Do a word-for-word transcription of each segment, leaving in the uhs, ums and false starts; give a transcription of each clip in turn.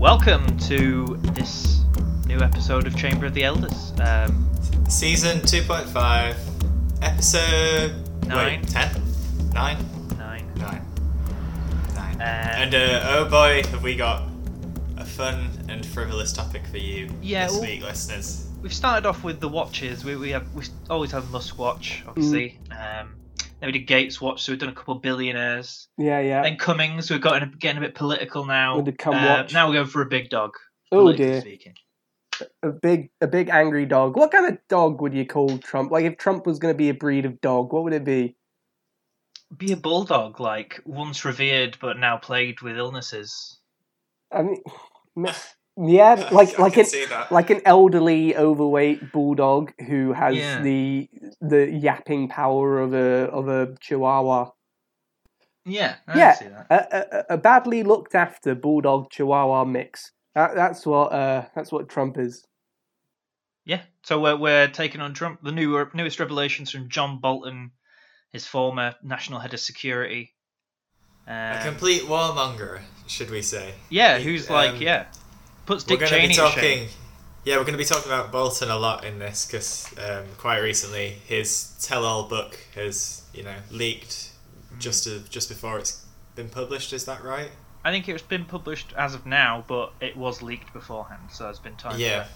Welcome to this new episode of Chamber of the Elders. Um, Season two point five, episode... nine. Wait, ten? Nine? Nine. Nine. Nine. Um, and uh, oh boy, have we got a fun and frivolous topic for you yeah, this well, week, listeners. We've started off with the watches. We we have we always have must-watch, obviously. Mm. Um, then we did Gates Watch, so we've done a couple of billionaires. Yeah, yeah. Then Cummings, we've gotten getting a bit political now. We did come uh, watch. Now we're going for a big dog. Oh dear. Speaking. A big, a big angry dog. What kind of dog would you call Trump? Like, if Trump was going to be a breed of dog, what would it be? Be a bulldog, like once revered but now plagued with illnesses. I mean, yeah, like like an like an elderly, overweight bulldog who has yeah. the the yapping power of a of a Chihuahua. Yeah, I yeah, see that. A, a, a badly looked after bulldog Chihuahua mix. That, that's what uh, that's what Trump is. Yeah, so we're we're taking on Trump. The new newest revelations from John Bolton, his former national head of security. Um, a complete warmonger, should we say. Yeah, who's um, like, yeah, puts Dick Cheney in shame. Yeah, we're going to be talking about Bolton a lot in this, because um, quite recently his tell-all book has, you know, leaked mm. just to, just before it's been published, is that right? I think it's been published as of now, but it was leaked beforehand, so there's been time yeah. for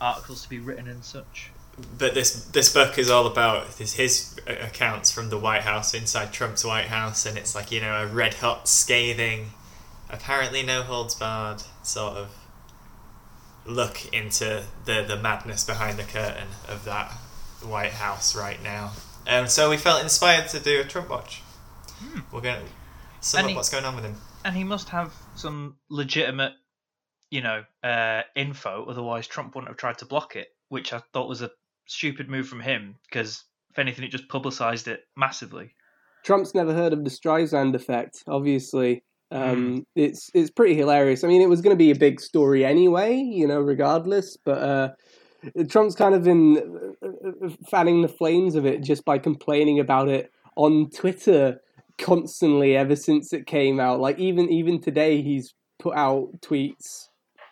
articles to be written and such. But this this book is all about his, his accounts from the White House, inside Trump's White House, and it's like, you know, a red-hot, scathing, apparently no-holds-barred sort of look into the, the madness behind the curtain of that White House right now. And so we felt inspired to do a Trump watch. Hmm. We're going to sum and up he, what's going on with him. And he must have some legitimate, you know, uh, info, otherwise Trump wouldn't have tried to block it, which I thought was a stupid move from him, because if anything, it just publicised it massively. Trump's never heard of the Streisand effect, obviously. Um, mm. It's it's pretty hilarious. I mean, it was going to be a big story anyway, you know, regardless. But uh, Trump's kind of been fanning the flames of it just by complaining about it on Twitter constantly ever since it came out. Like, even even today, he's put out tweets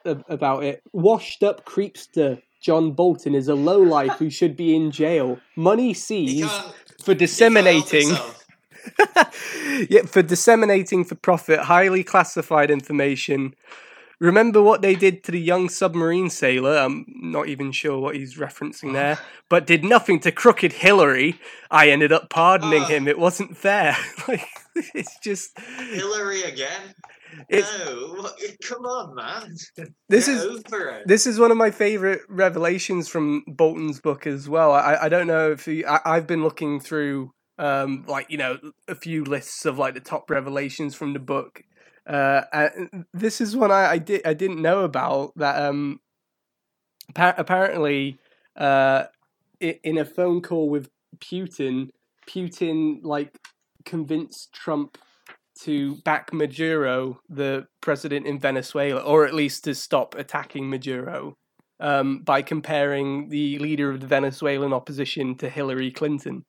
ab- about it. Washed up creepster John Bolton is a lowlife who should be in jail. Money seized for disseminating, yeah, for disseminating for profit highly classified information. Remember what they did to the young submarine sailor? I'm not even sure what he's referencing there, but did nothing to crooked Hillary. I ended up pardoning uh, him. It wasn't fair. Like, it's just Hillary again. It's, no, come on, man. This Get is over it. This is one of my favorite revelations from Bolton's book as well. I, I don't know if he, I, I've been looking through um, like you know a few lists of like the top revelations from the book. Uh, and this is one I, I did I didn't know about that. Um, pa- apparently, uh, in a phone call with Putin, Putin like convinced Trump to back Maduro, the president in Venezuela, or at least to stop attacking Maduro, um, by comparing the leader of the Venezuelan opposition to Hillary Clinton,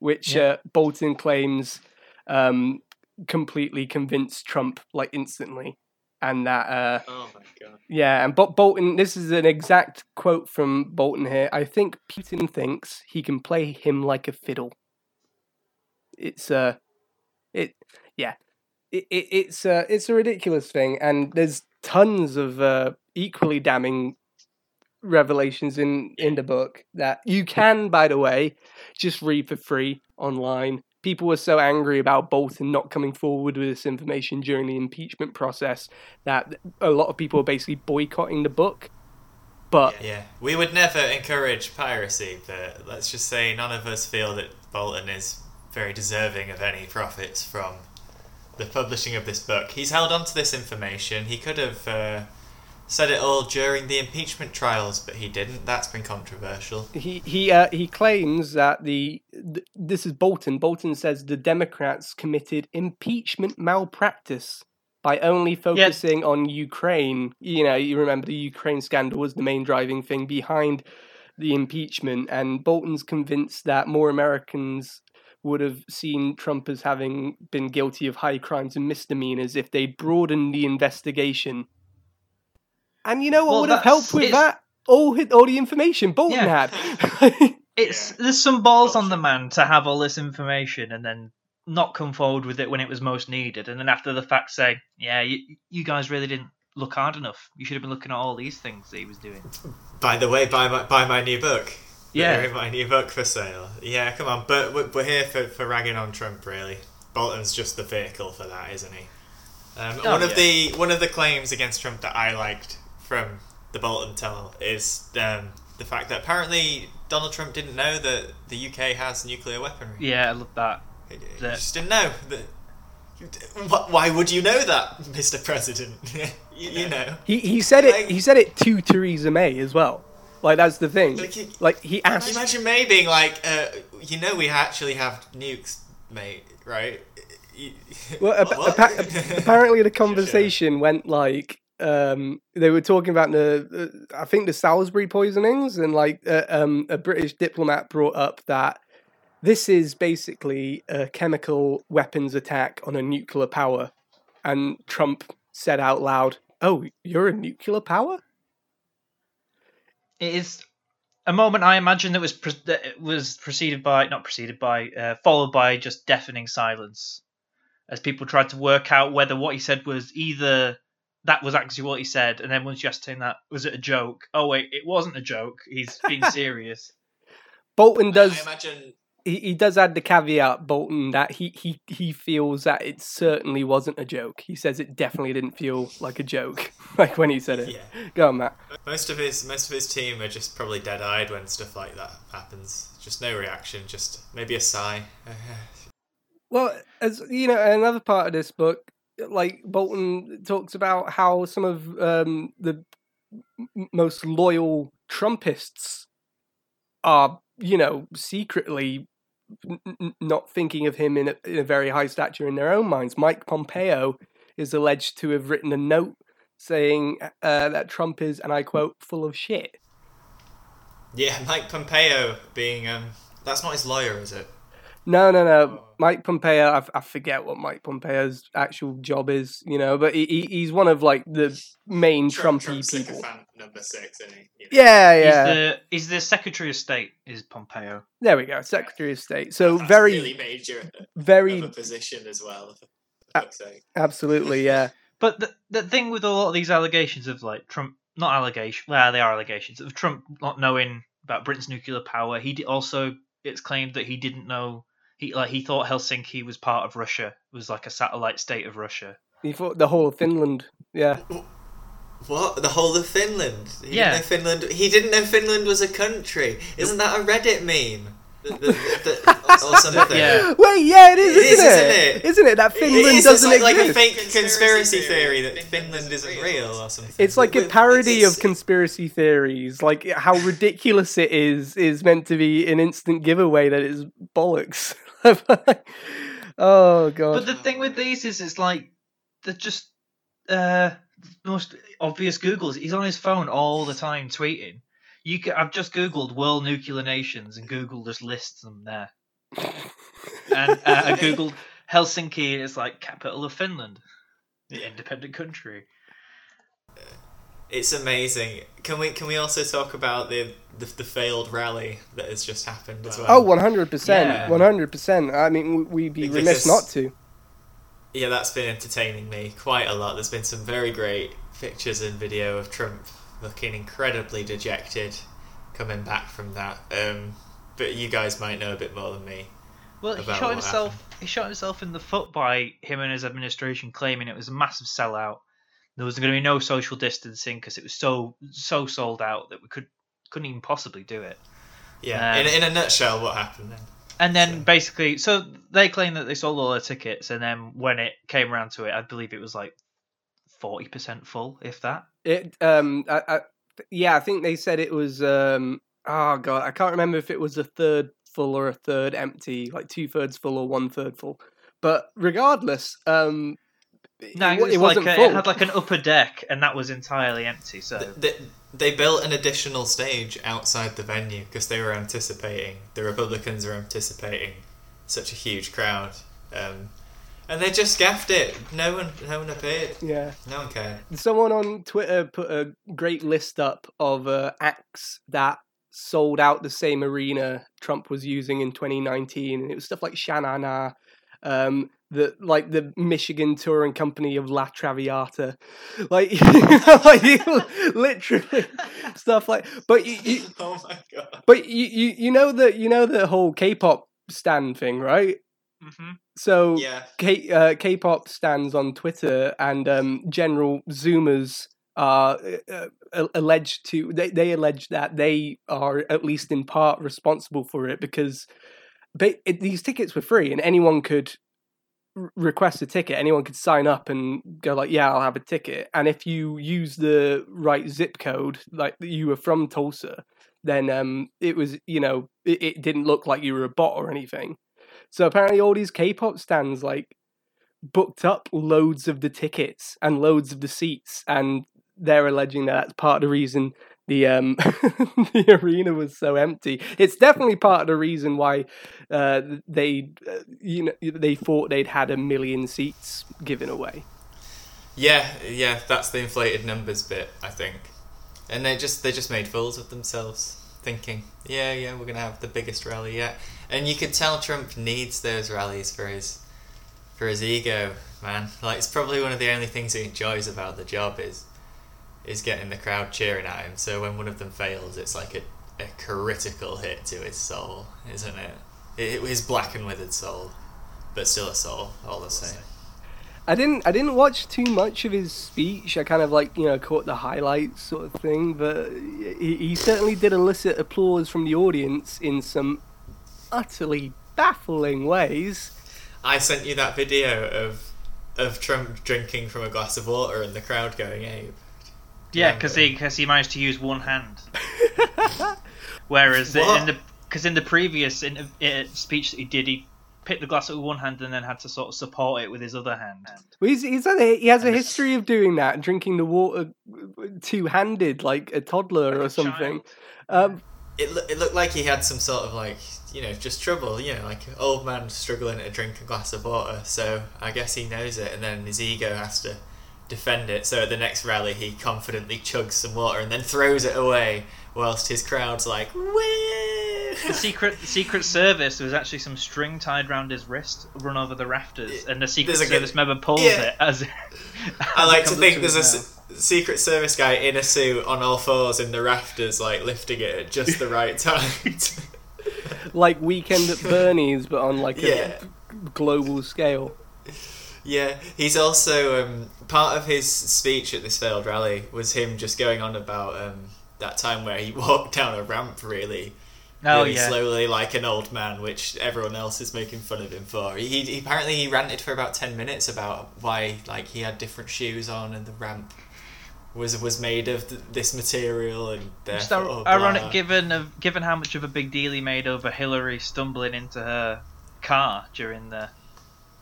which yeah. uh, Bolton claims um, completely convinced Trump, like, instantly. And that... Uh, oh, my God. Yeah, and Bo- Bolton, this is an exact quote from Bolton here. I think Putin thinks he can play him like a fiddle. It's a... Uh, it... Yeah, it, it, it's a it's a ridiculous thing, and there's tons of uh, equally damning revelations in, in the book that you can, by the way, just read for free online. People were so angry about Bolton not coming forward with this information during the impeachment process that a lot of people are basically boycotting the book. But yeah, yeah. We would never encourage piracy, but let's just say none of us feel that Bolton is very deserving of any profits from the publishing of this book. He's held on to this information. He could have uh, said it all during the impeachment trials, but he didn't. That's been controversial. He he uh, he claims that the th- this is Bolton. Bolton says the Democrats committed impeachment malpractice by only focusing yep. on Ukraine. You know, you remember the Ukraine scandal was the main driving thing behind the impeachment, and Bolton's convinced that more Americans would have seen Trump as having been guilty of high crimes and misdemeanors if they broadened the investigation And you know what well, would have helped with that? All, all the information Bolton yeah. had. It's yeah. There's some balls on the man to have all this information and then not come forward with it when it was most needed. And then after the fact say, yeah, you, you guys really didn't look hard enough. You should have been looking at all these things that he was doing. By the way, buy my, buy my new book. Yeah. My new book for sale. Yeah, come on. But we're here for, for ragging on Trump, really. Bolton's just the vehicle for that, isn't he? Um, oh, one yeah. of the one of the claims against Trump that I liked from the Bolton tell is um, the fact that apparently Donald Trump didn't know that the U K has nuclear weaponry. Yeah, I love that. He, he that... just didn't know. That, why would you know that, Mister President? you, you know. He he said like, it. He said it to Theresa May as well. Like, that's the thing. Like he, like he asked. Imagine May being like, uh, you know, we actually have nukes, mate. Right. Well, ap- ap- apparently the conversation sure. went like um, they were talking about the, uh, I think the Salisbury poisonings, and like uh, um, a British diplomat brought up that this is basically a chemical weapons attack on a nuclear power, and Trump said out loud, "Oh, you're a nuclear power?" It is a moment I imagine that was pre- that was preceded by not preceded by uh, followed by just deafening silence. As people tried to work out whether what he said was either that was actually what he said, and then once you asked him that, was it a joke? Oh wait, it wasn't a joke. He's being serious. Bolton does. I imagine he, he does add the caveat, Bolton, that he, he he feels that it certainly wasn't a joke. He says it definitely didn't feel like a joke, like when he said it. Yeah. Go on, Matt. Most of his most of his team are just probably dead eyed when stuff like that happens. Just no reaction. Just maybe a sigh. Well, as you know, another part of this book, like Bolton talks about how some of um, the most loyal Trumpists are, you know, secretly n- not thinking of him in a, in a very high stature in their own minds. Mike Pompeo is alleged to have written a note saying uh, that Trump is, and I quote, full of shit. Yeah, Mike Pompeo being, um, that's not his lawyer, is it? No, no, no. Mike Pompeo, I, I forget what Mike Pompeo's actual job is, you know, but he he's one of, like, the main Trump, Trumpy Trump people. Sycophant number six, isn't he? You know? Yeah, yeah. He's the, he's the Secretary of State, is Pompeo. There we go, Secretary of State. So that's very... really major very, of a position as well, for fuck's sake. Absolutely, yeah. But the, the thing with a lot of these allegations of, like, Trump... Not allegations, well, they are allegations, of Trump not knowing about Britain's nuclear power. He also... It's claimed that he didn't know... He like he thought Helsinki was part of Russia, was like a satellite state of Russia. He thought the whole of Finland, yeah. What? The whole of Finland? He yeah. Didn't know Finland, he didn't know Finland was a country. Isn't that a Reddit meme? The, the, the, or something. Yeah. Wait, yeah, it is, it isn't, is it? Isn't it? Isn't it? That Finland it is, doesn't exist. It's like, exist. like a fake conspiracy, conspiracy theory, theory that Finland isn't real or something. It's like a parody of conspiracy theories, like how ridiculous it is is meant to be an instant giveaway that is bollocks. Oh, God. But the thing with these is it's like, they're just, uh, the most obvious Googles. He's on his phone all the time tweeting. You can, I've just Googled world nuclear nations and Google just lists them there. And uh, I Googled Helsinki and it's like capital of Finland, the independent country. It's amazing. Can we can we also talk about the, the, the failed rally that has just happened as well? Oh, one hundred percent. Yeah. one hundred percent. I mean, we'd be because remiss not to. Yeah, that's been entertaining me quite a lot. There's been some very great pictures and video of Trump looking incredibly dejected coming back from that, um, but you guys might know a bit more than me. Well, he shot himself happened. He shot himself in the foot by him and his administration claiming it was a massive sellout. There was going to be no social distancing because it was so so sold out that we could, couldn't even possibly do it. Yeah, um, in, in a nutshell what happened then. And then so. basically, so they claimed that they sold all their tickets, and then when it came around to it, I believe it was like forty percent full, if that. It um I, I, yeah I think they said it was um oh god I can't remember if it was a third full or a third empty, like two thirds full or one third full, but regardless um no it, it, was it wasn't like a, full. It had like an upper deck and that was entirely empty, so the, the, they built an additional stage outside the venue because they were anticipating the Republicans were anticipating such a huge crowd. Um, And they just gaffed it. No one, no one appeared. Yeah. No one cared. Someone on Twitter put a great list up of uh, acts that sold out the same arena Trump was using in twenty nineteen. And it was stuff like Shanana, um, the, like the Michigan touring company of La Traviata. Like, like literally stuff like... But you, you, oh my God. But you, you, you, know the, you know the whole K-pop stan thing, right? Mm-hmm. So yeah. K, uh, K-pop stands on Twitter, and um, general Zoomers are uh, uh, alleged to they, they allege that they are at least in part responsible for it, because they, it, these tickets were free and anyone could r- request a ticket. Anyone could sign up and go like, yeah, I'll have a ticket. And if you use the right zip code, like you were from Tulsa, then um, it was, you know, it, it didn't look like you were a bot or anything. So apparently all these K-pop stands like booked up loads of the tickets and loads of the seats, and they're alleging that that's part of the reason the um the arena was so empty. It's definitely part of the reason why uh, they uh, you know they thought they'd had a million seats given away. Yeah, yeah, that's the inflated numbers bit, I think. And they just they just made fools of themselves, thinking, yeah, yeah, we're gonna have the biggest rally yet. And you could tell Trump needs those rallies for his for his ego, man. Like, it's probably one of the only things he enjoys about the job is is getting the crowd cheering at him. So when one of them fails, it's like a, a critical hit to his soul, isn't it? It, it his black and withered soul, but still a soul all the same. I didn't I didn't watch too much of his speech. I kind of like, you know, caught the highlights sort of thing, but he, he certainly did elicit applause from the audience in some utterly baffling ways. I sent you that video of of Trump drinking from a glass of water and the crowd going ape. Yeah, because he because he managed to use one hand. Whereas what? in the because in the previous in, uh, speech that he did, he picked the glass up with one hand and then had to sort of support it with his other hand. Well, he's, he's a, he has a history of doing that, drinking the water two handed, like a toddler like or a something. Um, it lo- it looked like he had some sort of like, you know, just trouble, you know, like old man struggling to drink a glass of water. So I guess he knows it, and then his ego has to defend it. So at the next rally, he confidently chugs some water and then throws it away, whilst his crowd's like, "Woo!" The secret the Secret Service, there was actually some string tied round his wrist, run over the rafters, and the Secret there's Service good, member pulls yeah. it. As, as I like to think there's a Secret Service guy in a suit on all fours in the rafters, like lifting it at just the right time. Like Weekend at Bernie's, but on like a yeah. global scale. Yeah, he's also, um, part of his speech at this failed rally was him just going on about um, that time where he walked down a ramp really, oh, really yeah. slowly like an old man, which everyone else is making fun of him for. He, he Apparently he ranted for about ten minutes about why like he had different shoes on and the ramp was was made of th- this material and just ar- ironic given of, given how much of a big deal he made over Hillary stumbling into her car during the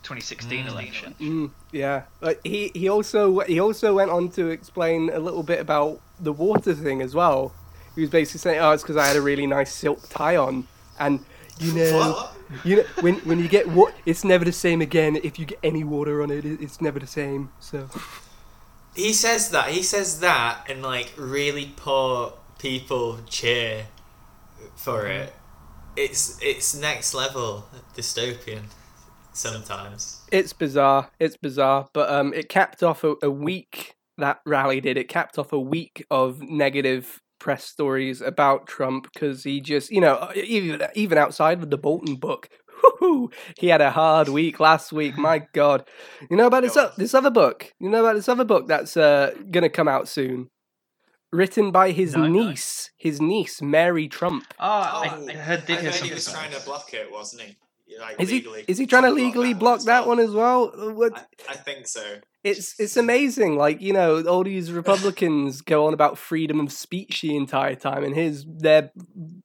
twenty sixteen mm. election. Mm, yeah, but he he also he also went on to explain a little bit about the water thing as well. He was basically saying, "Oh, it's because I had a really nice silk tie on," and you know, what? you know, when when you get what, it's never the same again. If you get any water on it, it's never the same. So. He says that. He says that, and like really poor people cheer for it. It's it's next level dystopian. Sometimes it's bizarre. It's bizarre, but um, it capped off a, a week. That rally did. It capped off a week of negative press stories about Trump because he just, you know, even even outside of the Bolton book. He had a hard week last week. My God, you know about this, o- this other book. You know about this other book that's uh, going to come out soon, written by his no, niece, no. his niece Mary Trump. Oh, oh I, I heard. I heard he was trying to block it, wasn't he? Like is he is he trying to legally block that one as well? What? I, I think so. It's it's amazing. Like, you know, all these Republicans go on about freedom of speech the entire time, and here's their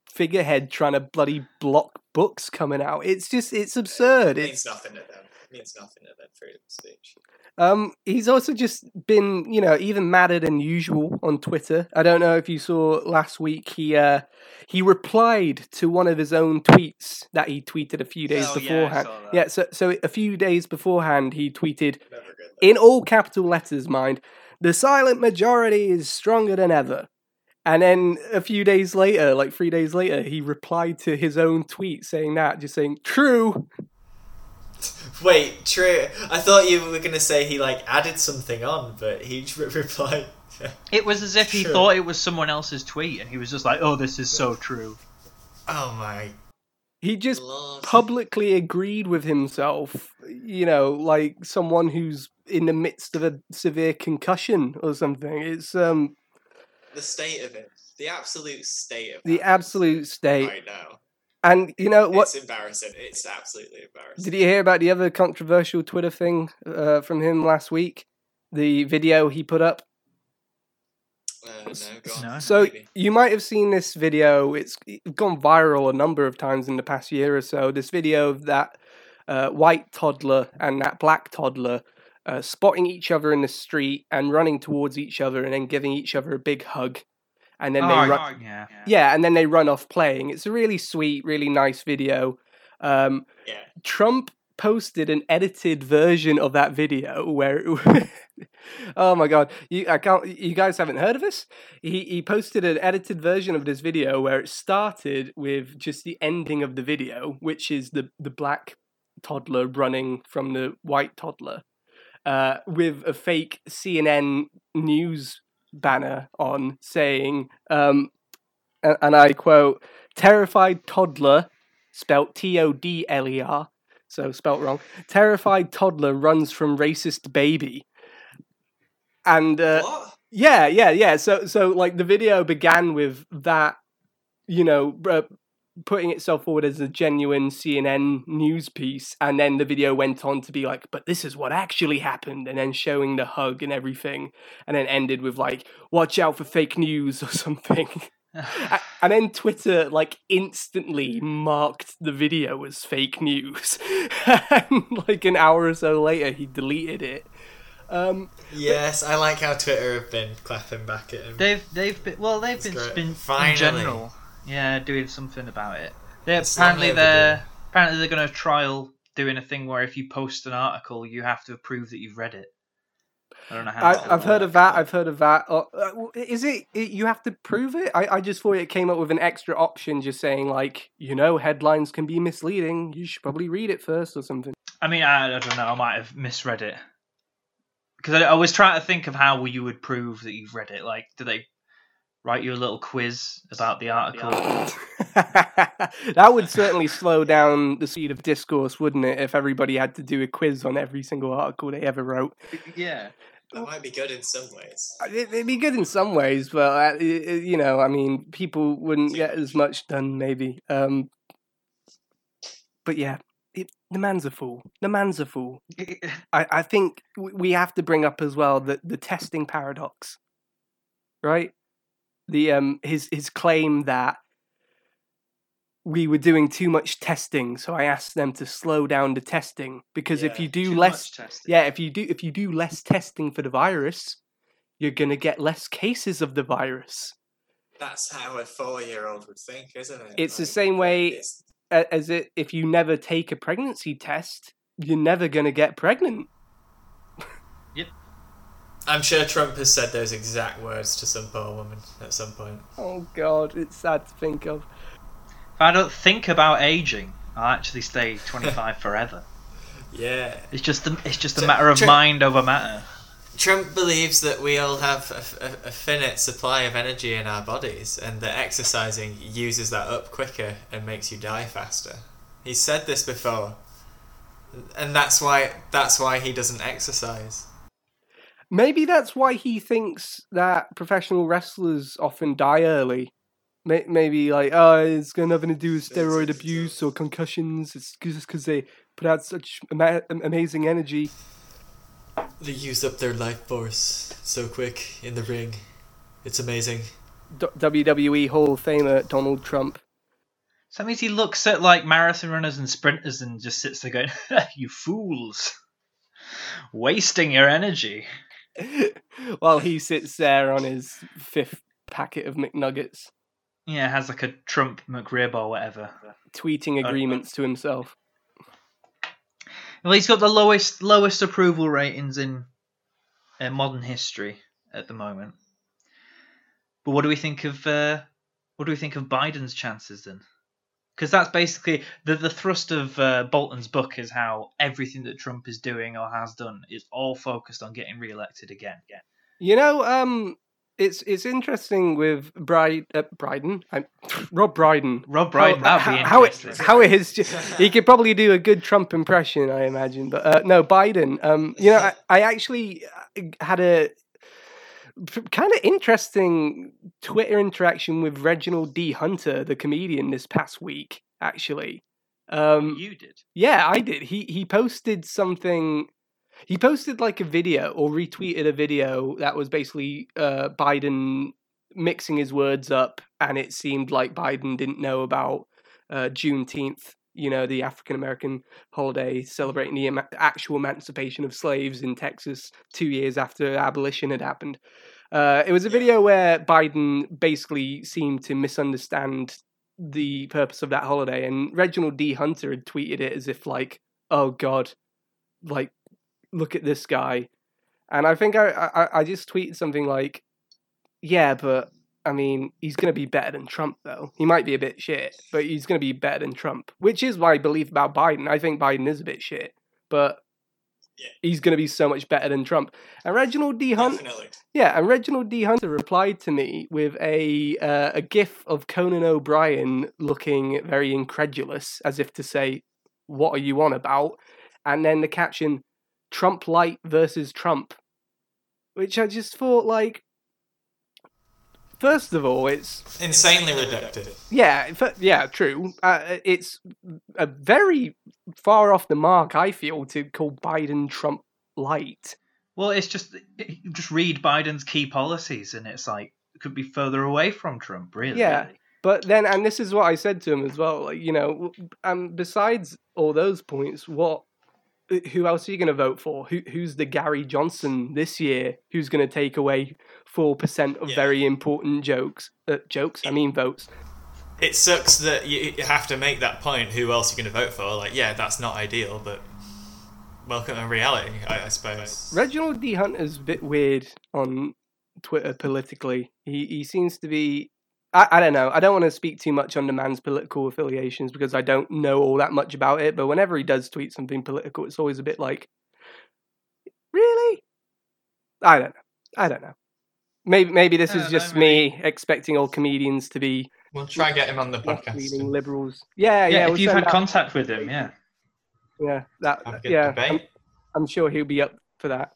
figurehead trying to bloody block books coming out. It's just it's absurd. It means it's, nothing to them. means nothing at that freedom of speech. Um, he's also just been, you know, even madder than usual on Twitter. I don't know if you saw last week, he uh, he replied to one of his own tweets that he tweeted a few days oh, beforehand. Yeah, yeah so, so a few days beforehand, he tweeted, in all capital letters, mind, the silent majority is stronger than ever. And then a few days later, like three days later, he replied to his own tweet saying that, just saying, true. Wait, true. I thought you were going to say he, like, added something on, but he replied. Yeah, it was as if true. He thought it was someone else's tweet, and he was just like, oh, this is so true. Oh, my. He just Lord. publicly agreed with himself, you know, like someone who's in the midst of a severe concussion or something. It's, um... the state of it. The absolute state of it. The absolute state. I know. And, you know, what... It's embarrassing. It's absolutely embarrassing. Did you hear about the other controversial Twitter thing uh, from him last week? The video he put up? Uh, no, go on. No. So, Maybe. you might have seen this video. It's gone viral a number of times in the past year or so. This video of that uh, white toddler and that black toddler Uh, spotting each other in the street and running towards each other and then giving each other a big hug. And then oh, they run... Oh, yeah. yeah, and then they run off playing. It's a really sweet, really nice video. Um, yeah. Trump posted an edited version of that video where... It... oh, my God. You, I can't, you guys haven't heard of this? He, he posted an edited version of this video where it started with just the ending of the video, which is the, the black toddler running from the white toddler. Uh, with a fake C N N news banner on saying, um, and, and I quote, terrified toddler, spelt T O D L E R, so spelt wrong, terrified toddler runs from racist baby. And uh, what? yeah, yeah, yeah. So, so like the video began with that, you know, uh, putting itself forward as a genuine C N N news piece, and then the video went on to be like, but this is what actually happened, and then showing the hug and everything, and then ended with like, watch out for fake news or something. And then Twitter like instantly marked the video as fake news. And like an hour or so later he deleted it. Um, yes, but I like how Twitter have been clapping back at him. They've they've been well they've been, been in general Yeah, doing something about it. They're, apparently, they're, apparently they're going to trial doing a thing where if you post an article, you have to prove that you've read it. I don't know how. I, I've heard of that. I've heard of that. Uh, is it, it you have to prove it? I, I just thought it came up with an extra option just saying, like, you know, headlines can be misleading. You should probably read it first or something. I mean, I, I don't know. I might have misread it. Because I, I was trying to think of how you would prove that you've read it. Like, do they... write you a little quiz about the article. That would certainly slow down the speed of discourse, wouldn't it, if everybody had to do a quiz on every single article they ever wrote? Yeah. That might be good in some ways. It, it'd be good in some ways, but, uh, it, you know, I mean, people wouldn't get as much done, maybe. Um, but, yeah, it, the man's a fool. The man's a fool. I, I think we have to bring up as well the, the testing paradox, right? The um his his claim that we were doing too much testing, so I asked them to slow down the testing because yeah, if you do less yeah if you do if you do less testing for the virus, you're gonna get less cases of the virus. That's how a four-year-old would think, isn't it? It's like, the same way as it if you never take a pregnancy test, you're never gonna get pregnant. I'm sure Trump has said those exact words to some poor woman at some point. Oh, God, it's sad to think of. If I don't think about aging, I'll actually stay twenty-five forever. Yeah. It's just a, it's just a Trump, matter of Trump, mind over matter. Trump believes that we all have a, a, a finite supply of energy in our bodies and that exercising uses that up quicker and makes you die faster. He's said this before. And that's why that's why he doesn't exercise. Maybe that's why he thinks that professional wrestlers often die early. Maybe like, oh, it's got nothing to do with steroid abuse or concussions. It's just because they put out such ama- amazing energy. They use up their life force so quick in the ring. It's amazing. W W E Hall of Famer Donald Trump. So that means he looks at, like, marathon runners and sprinters and just sits there going, you fools, wasting your energy. While he sits there on his fifth packet of McNuggets. Yeah, has like a Trump McRib or whatever. Tweeting agreements to himself. Well, he's got the lowest lowest approval ratings in uh, modern history at the moment. But what do we think of uh, what do we think of Biden's chances then? Because that's basically the the thrust of uh, Bolton's book, is how everything that Trump is doing or has done is all focused on getting re-elected again. again. You know, um, it's it's interesting with Bri- uh, Biden, I'm, Rob Brydon. Rob Brydon, how, that'd be how, interesting. How it, how it is, just, he could probably do a good Trump impression, I imagine. But uh, no, Biden. Um, you know, I, I actually had a kind of interesting Twitter interaction with Reginald D. Hunter, the comedian, this past week, actually. Um, you did? Yeah, I did. He he posted something. He posted like a video or retweeted a video that was basically uh, Biden mixing his words up, and it seemed like Biden didn't know about uh, Juneteenth, you know, the African-American holiday celebrating the em- actual emancipation of slaves in Texas two years after abolition had happened. Uh, it was a video where Biden basically seemed to misunderstand the purpose of that holiday. And Reginald D. Hunter had tweeted it as if like, oh, God, like, look at this guy. And I think I, I, I just tweeted something like, yeah, but I mean, he's going to be better than Trump, though. He might be a bit shit, but he's going to be better than Trump, which is my belief about Biden. I think Biden is a bit shit, but yeah, he's going to be so much better than Trump. And Reginald D. Hunter, yeah, and Reginald D. Hunter replied to me with a uh, a gif of Conan O'Brien looking very incredulous, as if to say, "What are you on about?" And then the caption, "Trump light versus Trump," which I just thought, like, first of all, it's insanely reductive. Yeah, yeah, true. Uh, it's a very far off the mark, I feel, to call Biden Trump light. Well, it's just just read Biden's key policies, and it's like it could be further away from Trump, really. Yeah, really. But then, and this is what I said to him as well. Like, you know, um, besides all those points, what? Who else are you going to vote for? Who Who's the Gary Johnson this year who's going to take away four percent of yeah. very important jokes? Uh, jokes? It, I mean votes. It sucks that you have to make that point. Who else are you going to vote for? Like, yeah, that's not ideal, but welcome to reality, I, I suppose. Reginald D. Hunter's a bit weird on Twitter politically. He, he seems to be... I, I don't know. I don't want to speak too much on the man's political affiliations because I don't know all that much about it. But whenever he does tweet something political, it's always a bit like, really? I don't know. I don't know. Maybe maybe this is just know, me expecting all comedians to be... We'll try and get him on the podcast. Liberals. Yeah, yeah. yeah if we'll you've had that. contact with him, yeah. Yeah, that, yeah. I'm, I'm sure he'll be up for that.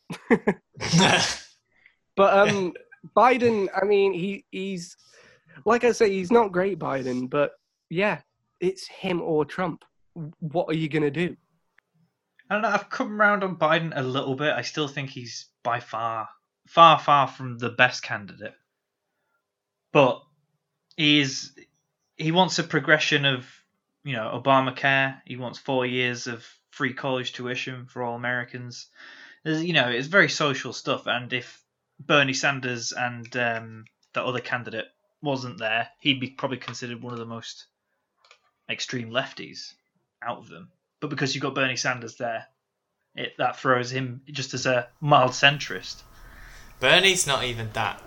But um, Biden, I mean, he he's... Like I say, he's not great, Biden, but yeah, it's him or Trump. What are you going to do? I don't know. I've come round on Biden a little bit. I still think he's by far, far, far from the best candidate. But he is, he wants a progression of, you know, Obamacare. He wants four years of free college tuition for all Americans. There's, you know, it's very social stuff. And if Bernie Sanders and um, that other candidate wasn't there, he'd be probably considered one of the most extreme lefties out of them. But because you've got Bernie Sanders there, it that throws him just as a mild centrist. Bernie's not even that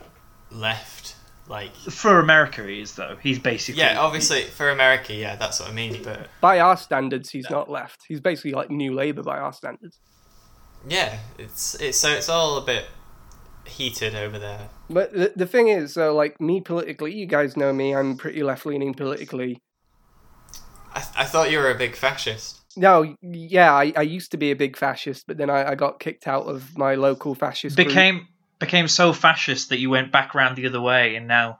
left, like, for America he is, though. He's basically yeah, obviously for America, yeah, that's what I mean. But by our standards, he's no. not left. He's basically like New Labour by our standards. Yeah, it's it's so it's all a bit heated over there. But the, the thing is, so like me politically, you guys know me, I'm pretty left-leaning politically. I, th- I thought you were a big fascist. No, yeah, I, I used to be a big fascist, but then I, I got kicked out of my local fascist Became group. Became so fascist that you went back around the other way, and now...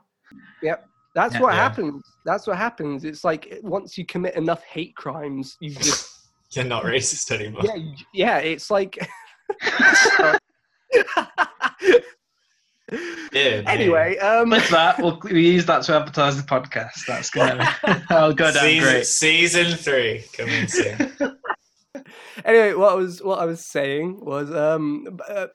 Yep, that's yeah, what yeah. happens. That's what happens. It's like, once you commit enough hate crimes, you just... You're not racist anymore. Yeah, yeah, it's like... Yeah, anyway, yeah. Um, with that, we'll we use that to advertise the podcast. That's good. I'll go down season, great. Season three coming soon. Anyway, what I was what I was saying was, um, uh,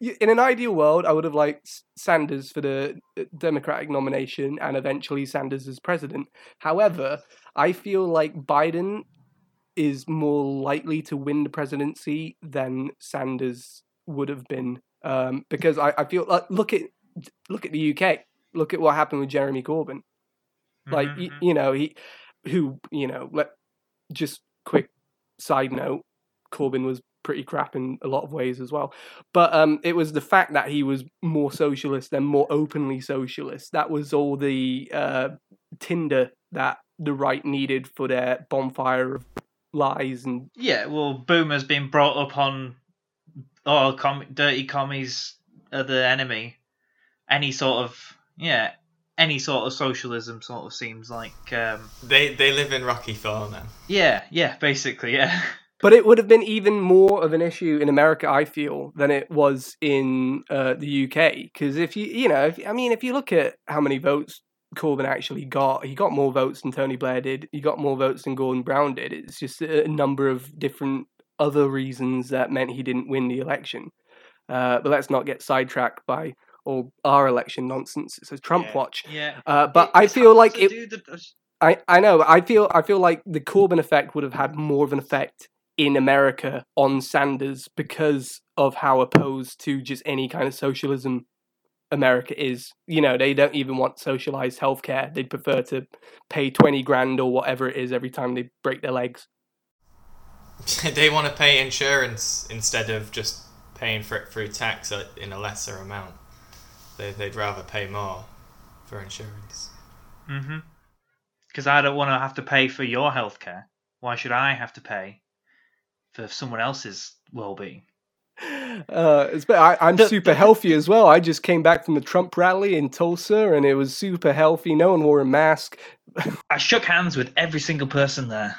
in an ideal world, I would have liked Sanders for the Democratic nomination and eventually Sanders as president. However, I feel like Biden is more likely to win the presidency than Sanders would have been. Um, because I, I feel like, look at look at the U K, look at what happened with Jeremy Corbyn, like mm-hmm. you, you know he, who you know let just quick side note, Corbyn was pretty crap in a lot of ways as well, but um, it was the fact that he was more socialist and more openly socialist. That was all the uh, tinder that the right needed for their bonfire of lies and yeah. Well, boomers being brought up on. Oh, com- dirty commies are the enemy. Any sort of yeah, any sort of socialism sort of seems like um... they they live in Rocky Thor now. Yeah, yeah, basically, yeah. But it would have been even more of an issue in America, I feel, than it was in uh, the U K. Because if you you know, if, I mean, if you look at how many votes Corbyn actually got, he got more votes than Tony Blair did. He got more votes than Gordon Brown did. It's just a number of different. Other reasons that meant he didn't win the election. Uh, but let's not get sidetracked by all our election nonsense. It's a Trump yeah, watch. Yeah. Uh, but it, I feel like it. The... I, I know. I feel. I feel like the Corbyn effect would have had more of an effect in America on Sanders because of how opposed to just any kind of socialism America is. You know, they don't even want socialized healthcare. They'd prefer to pay twenty grand or whatever it is every time they break their legs. They want to pay insurance instead of just paying for it through tax in a lesser amount. They, they'd rather pay more for insurance. Mm-hmm. Because I don't want to have to pay for your healthcare. Why should I have to pay for someone else's well-being? Uh, it's, but I, I'm super healthy as well. I just came back from the Trump rally in Tulsa and it was super healthy. No one wore a mask. I shook hands with every single person there.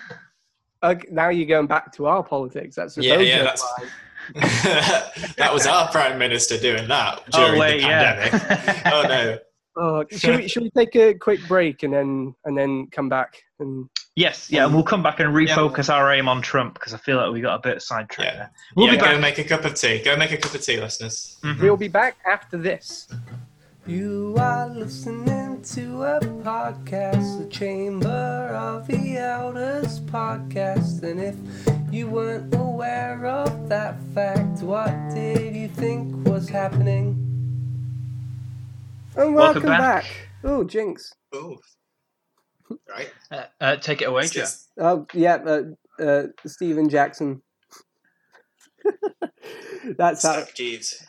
Okay, now you're going back to our politics. That's yeah, yeah. That's... that was our prime minister doing that during oh, wait, the pandemic. Yeah. oh no. Oh, should we should we take a quick break and then and then come back and? Yes, yeah, and we'll come back and refocus yeah. our aim on Trump because I feel like we got a bit of sidetrack yeah. there. We'll yeah, be back. Go make a cup of tea. Go make a cup of tea, listeners. Mm-hmm. We'll be back after this. You are listening to a podcast, the Chamber of the Elders podcast. And if you weren't aware of that fact, what did you think was happening? And welcome, welcome back. back. Oh, Jinx. Oh, right. Uh, uh, take it away, Jeff. Just... Oh, yeah, uh, uh, Stephen Jackson. That's how,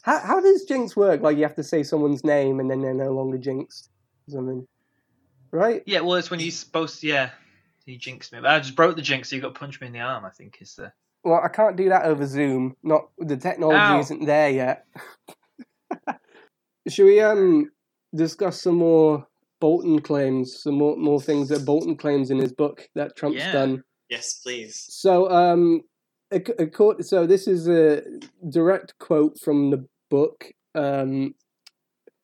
how. How does Jinx work? Like you have to say someone's name and then they're no longer jinxed. Something, right? Yeah. Well, it's when you're supposed to. Yeah, you jinxed me. I just broke the jinx, so you got to punch me in the arm. I think is the. Well, I can't do that over Zoom. Not the technology Ow. isn't there yet. Should we um discuss some more Bolton claims? Some more more things that Bolton claims in his book that Trump's yeah. done. Yes, please. So um. So this is a direct quote from the book. Um,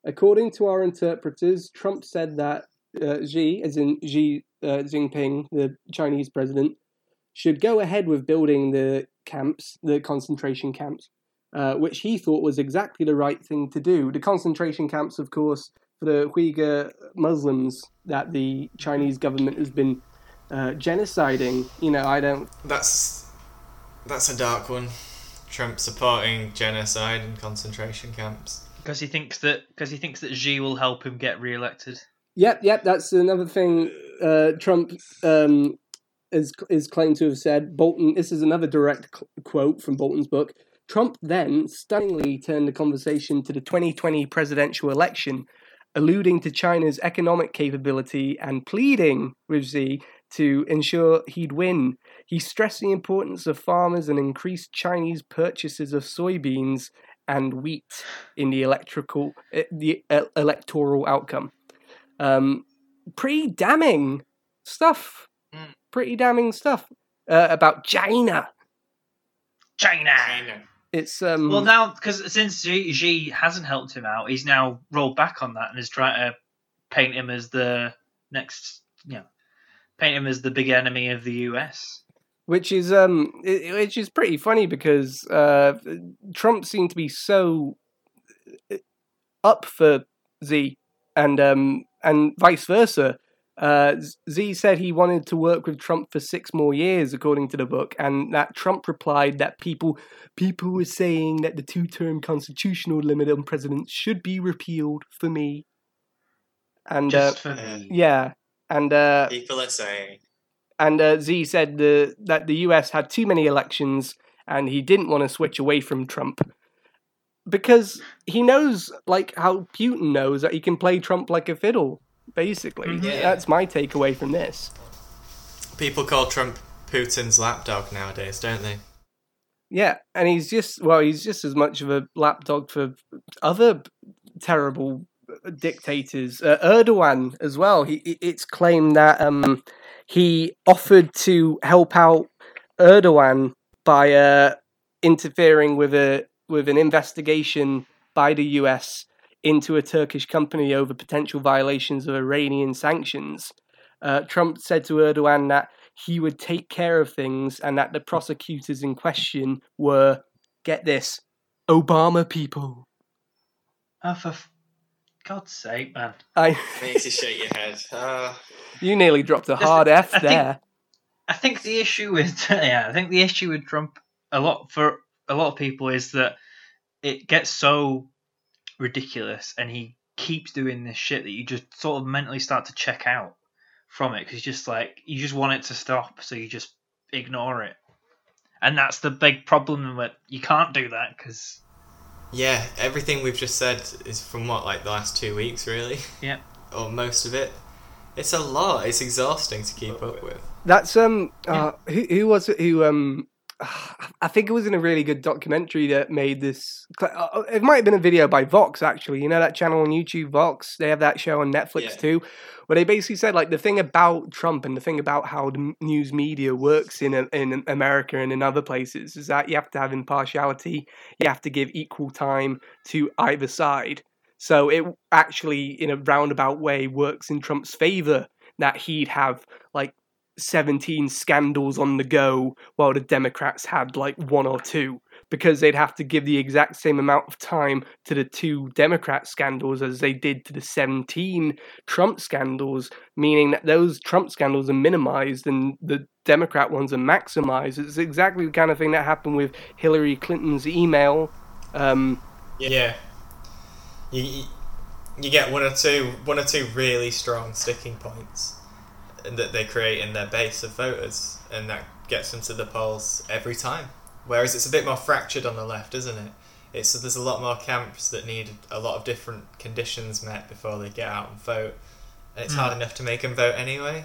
according to our interpreters, Trump said that uh, Xi, as in Xi uh, Jinping, the Chinese president, should go ahead with building the camps, the concentration camps, uh, which he thought was exactly the right thing to do. The concentration camps, of course, for the Uyghur Muslims that the Chinese government has been uh, genociding. You know, I don't... That's... That's a dark one. Trump supporting genocide and concentration camps. Because he thinks that because he thinks that Xi will help him get re-elected. Yep, yep. That's another thing. Uh, Trump um, is is claimed to have said. Bolton. This is another direct c- quote from Bolton's book. Trump then stunningly turned the conversation to the twenty twenty presidential election, alluding to China's economic capability and pleading with Xi to ensure he'd win. He stressed the importance of farmers and increased Chinese purchases of soybeans and wheat in the electrical the electoral outcome. Um, pretty damning stuff. Mm. Pretty damning stuff uh, about China. China. China. It's um well now because since Xi hasn't helped him out, he's now rolled back on that and is trying to paint him as the next, you know, paint him as the big enemy of the U S. Which is um, it, which is pretty funny because uh, Trump seemed to be so up for Xi, and um, and vice versa. Uh, Xi said he wanted to work with Trump for six more years, according to the book, and that Trump replied that people people were saying that the two-term constitutional limit on presidents should be repealed for me. And just uh, for me, yeah, and uh, people are saying. And uh, Xi said the, that the U S had too many elections and he didn't want to switch away from Trump. Because he knows, like how Putin knows, that he can play Trump like a fiddle, basically. Yeah. That's my takeaway from this. People call Trump Putin's lapdog nowadays, don't they? Yeah, and he's just, well, he's just as much of a lapdog for other terrible dictators. Uh, Erdogan as well. He, it's claimed that... Um, He offered to help out Erdogan by uh, interfering with a with an investigation by the U S into a Turkish company over potential violations of Iranian sanctions. Uh, Trump said to Erdogan that he would take care of things and that the prosecutors in question were, get this, Obama people. Oh, for f- God's sake, man. I need to shake your head. Uh... You nearly dropped a hard F I there. Think, I think the issue with yeah, I think the issue with Trump a lot for a lot of people is that it gets so ridiculous, and he keeps doing this shit that you just sort of mentally start to check out from it because just like you just want it to stop, so you just ignore it, and that's the big problem. That you can't do that because yeah, everything we've just said is from what like the last two weeks, really. Yeah, or most of it. It's a lot. It's exhausting to keep up with. That's um. Uh, yeah. who, who was it? Who um. I think it was in a really good documentary that made this. Uh, it might have been a video by Vox, actually. You know that channel on YouTube, Vox. They have that show on Netflix yeah. too, where they basically said like the thing about Trump and the thing about how the news media works in in America and in other places is that you have to have impartiality. You have to give equal time to either side. So it actually, in a roundabout way, works in Trump's favour that he'd have, like, seventeen scandals on the go while the Democrats had, like, one or two, because they'd have to give the exact same amount of time to the two Democrat scandals as they did to the seventeen Trump scandals, meaning that those Trump scandals are minimised and the Democrat ones are maximised. It's exactly the kind of thing that happened with Hillary Clinton's email. Um, yeah. You you get one or two one or two really strong sticking points that they create in their base of voters, and that gets them to the polls every time. Whereas it's a bit more fractured on the left, isn't it? It's there's a lot more camps that need a lot of different conditions met before they get out and vote, and it's mm. hard enough to make them vote anyway.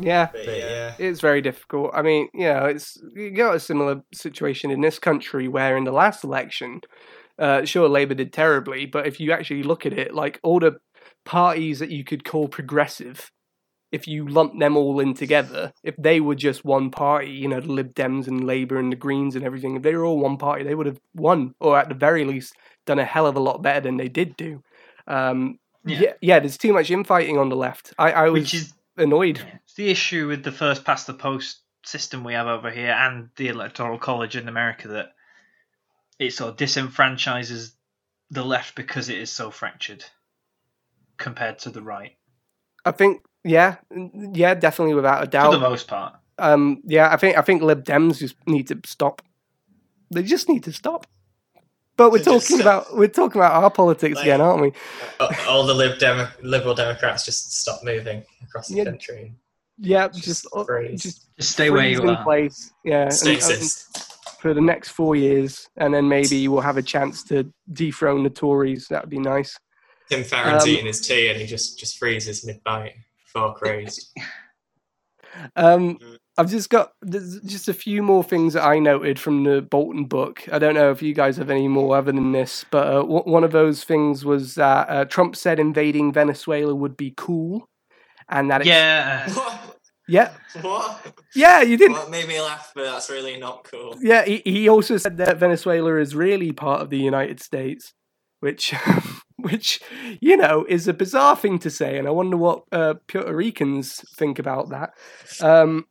Yeah. But, yeah, it's very difficult. I mean, you know, it's you got a similar situation in this country where in the last election. Uh, sure, Labour did terribly, but if you actually look at it, like all the parties that you could call progressive, if you lump them all in together, if they were just one party, you know, the Lib Dems and Labour and the Greens and everything, if they were all one party, they would have won, or at the very least, done a hell of a lot better than they did do. Um, yeah. yeah, yeah, there's too much infighting on the left. I, I was Which is, annoyed. Yeah, it's the issue with the first past the post system we have over here and the Electoral College in America that. It sort of disenfranchises the left because it is so fractured compared to the right. I think, yeah, yeah, definitely, without a doubt. For the most part. Um, yeah, I think I think Lib Dems just need to stop. They just need to stop. But we're so talking about we're talking about our politics like, again, aren't we? All the Lib Demo- Liberal Democrats just stop moving across the yeah. country. Yeah, just just, just, just stay where you are. Place. Yeah, stay sis. For the next four years, and then maybe we'll have a chance to dethrone the Tories. That would be nice. Tim Farron's um, eating his tea, and he just, just freezes mid-bite. Far crazed. um, I've just got there's just a few more things that I noted from the Bolton book. I don't know if you guys have any more other than this, but uh, w- one of those things was that uh, Trump said invading Venezuela would be cool, and that it's... Yeah. Yeah. What? Yeah, you didn't. Well, it made me laugh, but that's really not cool. Yeah, he, he also said that Venezuela is really part of the United States, which, which you know, is a bizarre thing to say, and I wonder what uh, Puerto Ricans think about that. Um,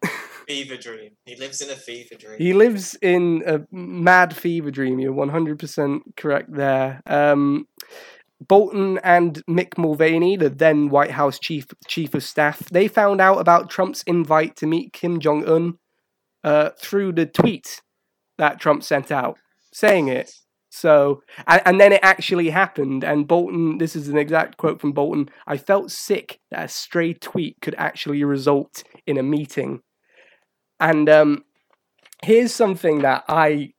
fever dream. He lives in a fever dream. He lives in a mad fever dream. You're one hundred percent correct there. Um, Bolton and Mick Mulvaney, the then White House chief chief of staff, they found out about Trump's invite to meet Kim Jong-un uh, through the tweet that Trump sent out, saying it. So, and, and then it actually happened. And Bolton, this is an exact quote from Bolton, "I felt sick that a stray tweet could actually result in a meeting." And um, here's something that I...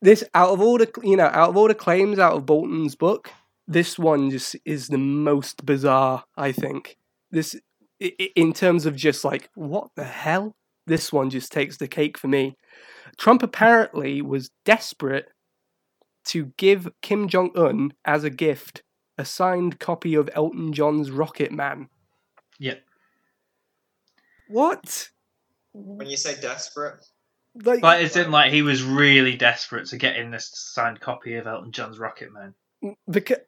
This, out of all the, you know, out of all the claims out of Bolton's book, this one just is the most bizarre, I think. This, in terms of just like, what the hell? This one just takes the cake for me. Trump apparently was desperate to give Kim Jong-un, as a gift, a signed copy of Elton John's Rocket Man. Yep. What? When you say desperate... Like, but it didn't like he was really desperate to get in this signed copy of Elton John's Rocket Man. Because,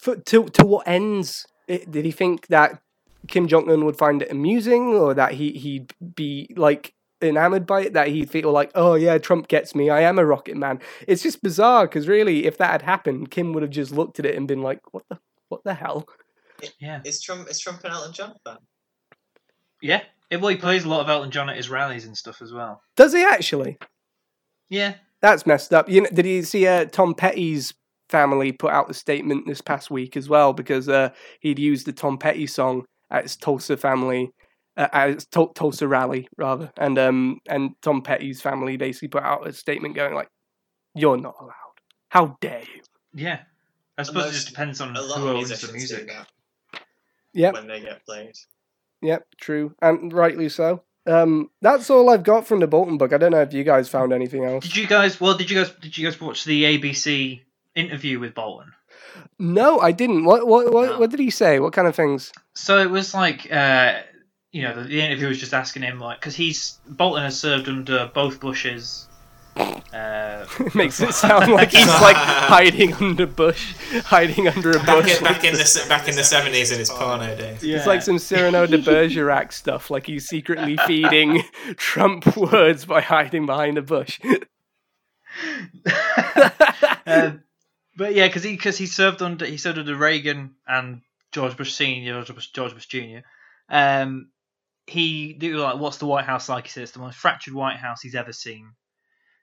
for, to to what ends? It, did he think that Kim Jong-un would find it amusing, or that he, he'd be like enamored by it, that he'd feel like, oh yeah, Trump gets me, I am a Rocket Man? It's just bizarre, because really, if that had happened, Kim would have just looked at it and been like, what the what the hell? It, yeah, is Trump is Trump an Elton John fan? Yeah. Well, he plays a lot of Elton John at his rallies and stuff as well. Does he actually? Yeah. That's messed up. You know, did you see uh, Tom Petty's family put out a statement this past week as well, because uh, he'd used the Tom Petty song at his Tulsa family, uh, at his T- Tulsa rally, rather. And um, and Tom Petty's family basically put out a statement going like, you're not allowed. How dare you? Yeah. I suppose Unless it just depends on who owns the music. Yeah. When they get played. Yep, true, and rightly so. Um, that's all I've got from the Bolton book. I don't know if you guys found anything else. Did you guys? Well, did you guys? Did you guys watch the A B C interview with Bolton? No, I didn't. What? What? What, no. What did he say? What kind of things? So it was like, uh, you know, the, the interview was just asking him like, because he's Bolton has served under both Bushes. Uh, it makes it sound like he's like hiding under bush, hiding under a bush. Back, back in the back in the seventies in his porno days. Yeah. It's like some Cyrano de Bergerac stuff. Like he's secretly feeding Trump words by hiding behind a bush. uh, but yeah, because he because he served under he served under Reagan and George Bush Senior, George Bush, George Bush Junior. Um, he they were like, "What's the White House like?" He said, "It's the most fractured White House he's ever seen."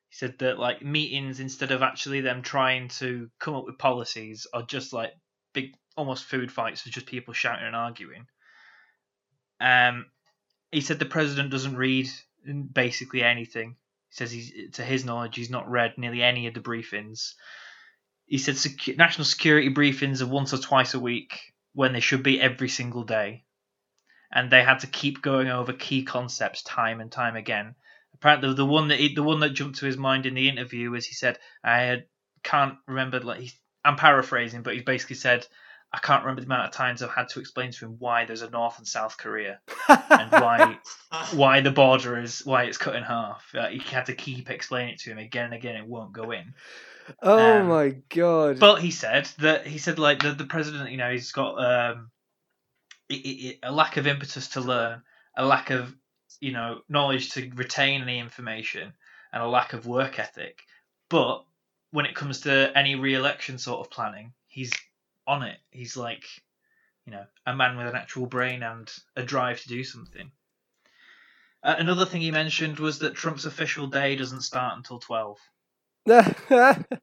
He said that, like, meetings, instead of actually them trying to come up with policies, are just, like, big, almost food fights with just people shouting and arguing. Um, he said the president doesn't read basically anything. He says, he's, to his knowledge, he's not read nearly any of the briefings. He said secu- national security briefings are once or twice a week when they should be every single day. And they had to keep going over key concepts time and time again. Apparently, the one that he, the one that jumped to his mind in the interview was he said, "I can't remember." Like he, I'm paraphrasing, but he basically said, "I can't remember the amount of times I've had to explain to him why there's a North and South Korea and why why the border is why it's cut in half." Like, he had to keep explaining it to him again and again. It won't go in. Oh um, my god! But he said that he said like the, the president, you know, he's got um, it, it, a lack of impetus to learn, a lack of you know, knowledge to retain any information and a lack of work ethic. But when it comes to any re-election sort of planning, he's on it. He's like, you know, a man with an actual brain and a drive to do something. Uh, another thing he mentioned was that Trump's official day doesn't start until twelve. Like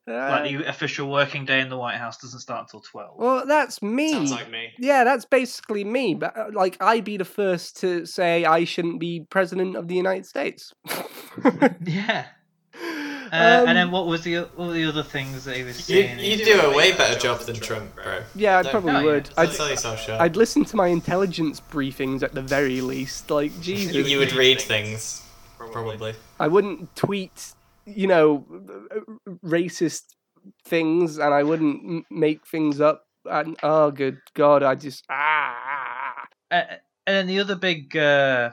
the official working day in the White House doesn't start until twelve. Well, that's me. Sounds like me. Yeah, that's basically me. But like, I'd be the first to say I shouldn't be president of the United States. Yeah. Uh, um, and then what was the all the other things that he was saying? You, you do a way better job than Trump, bro. Yeah, I probably no, would. Yeah. I'd, tell yourself, sure. I'd listen to my intelligence briefings at the very least. Like, Jesus. You, you would read things, probably. probably. I wouldn't tweet. You know, racist things, and I wouldn't m- make things up. And oh, good God, I just ah. Uh, And then the other big uh,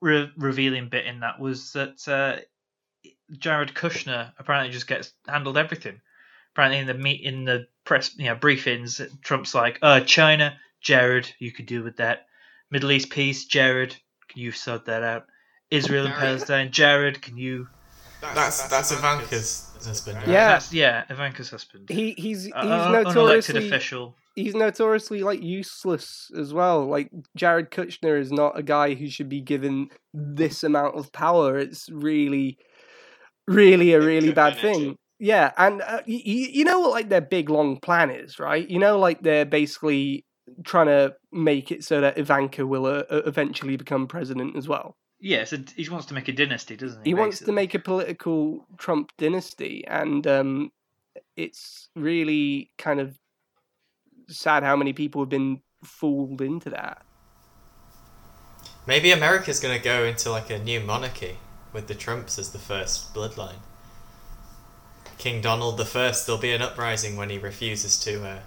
re- revealing bit in that was that uh, Jared Kushner apparently just gets handled everything. Apparently in the meet in the press, you know, briefings, Trump's like, "Oh, China, Jared, you could deal with that. Middle East peace, Jared, can you sort that out? Israel and Palestine, Jared, can you?" That's that's, that's Ivanka's husband. Right? Yeah, that's, yeah, Ivanka's husband. He he's he's uh, notoriously unelected official. He's notoriously like useless as well. Like Jared Kushner is not a guy who should be given this amount of power. It's really, really a really bad thing. Yeah, and uh, you, you know what like their big long plan is, right? You know, like they're basically trying to make it so that Ivanka will uh, eventually become president as well. Yeah, so he wants to make a dynasty, doesn't he? He wants basically. to make a political Trump dynasty, and um, it's really kind of sad how many people have been fooled into that. Maybe America's going to go into like a new monarchy with the Trumps as the first bloodline. King Donald the First, there'll be an uprising when he refuses to uh,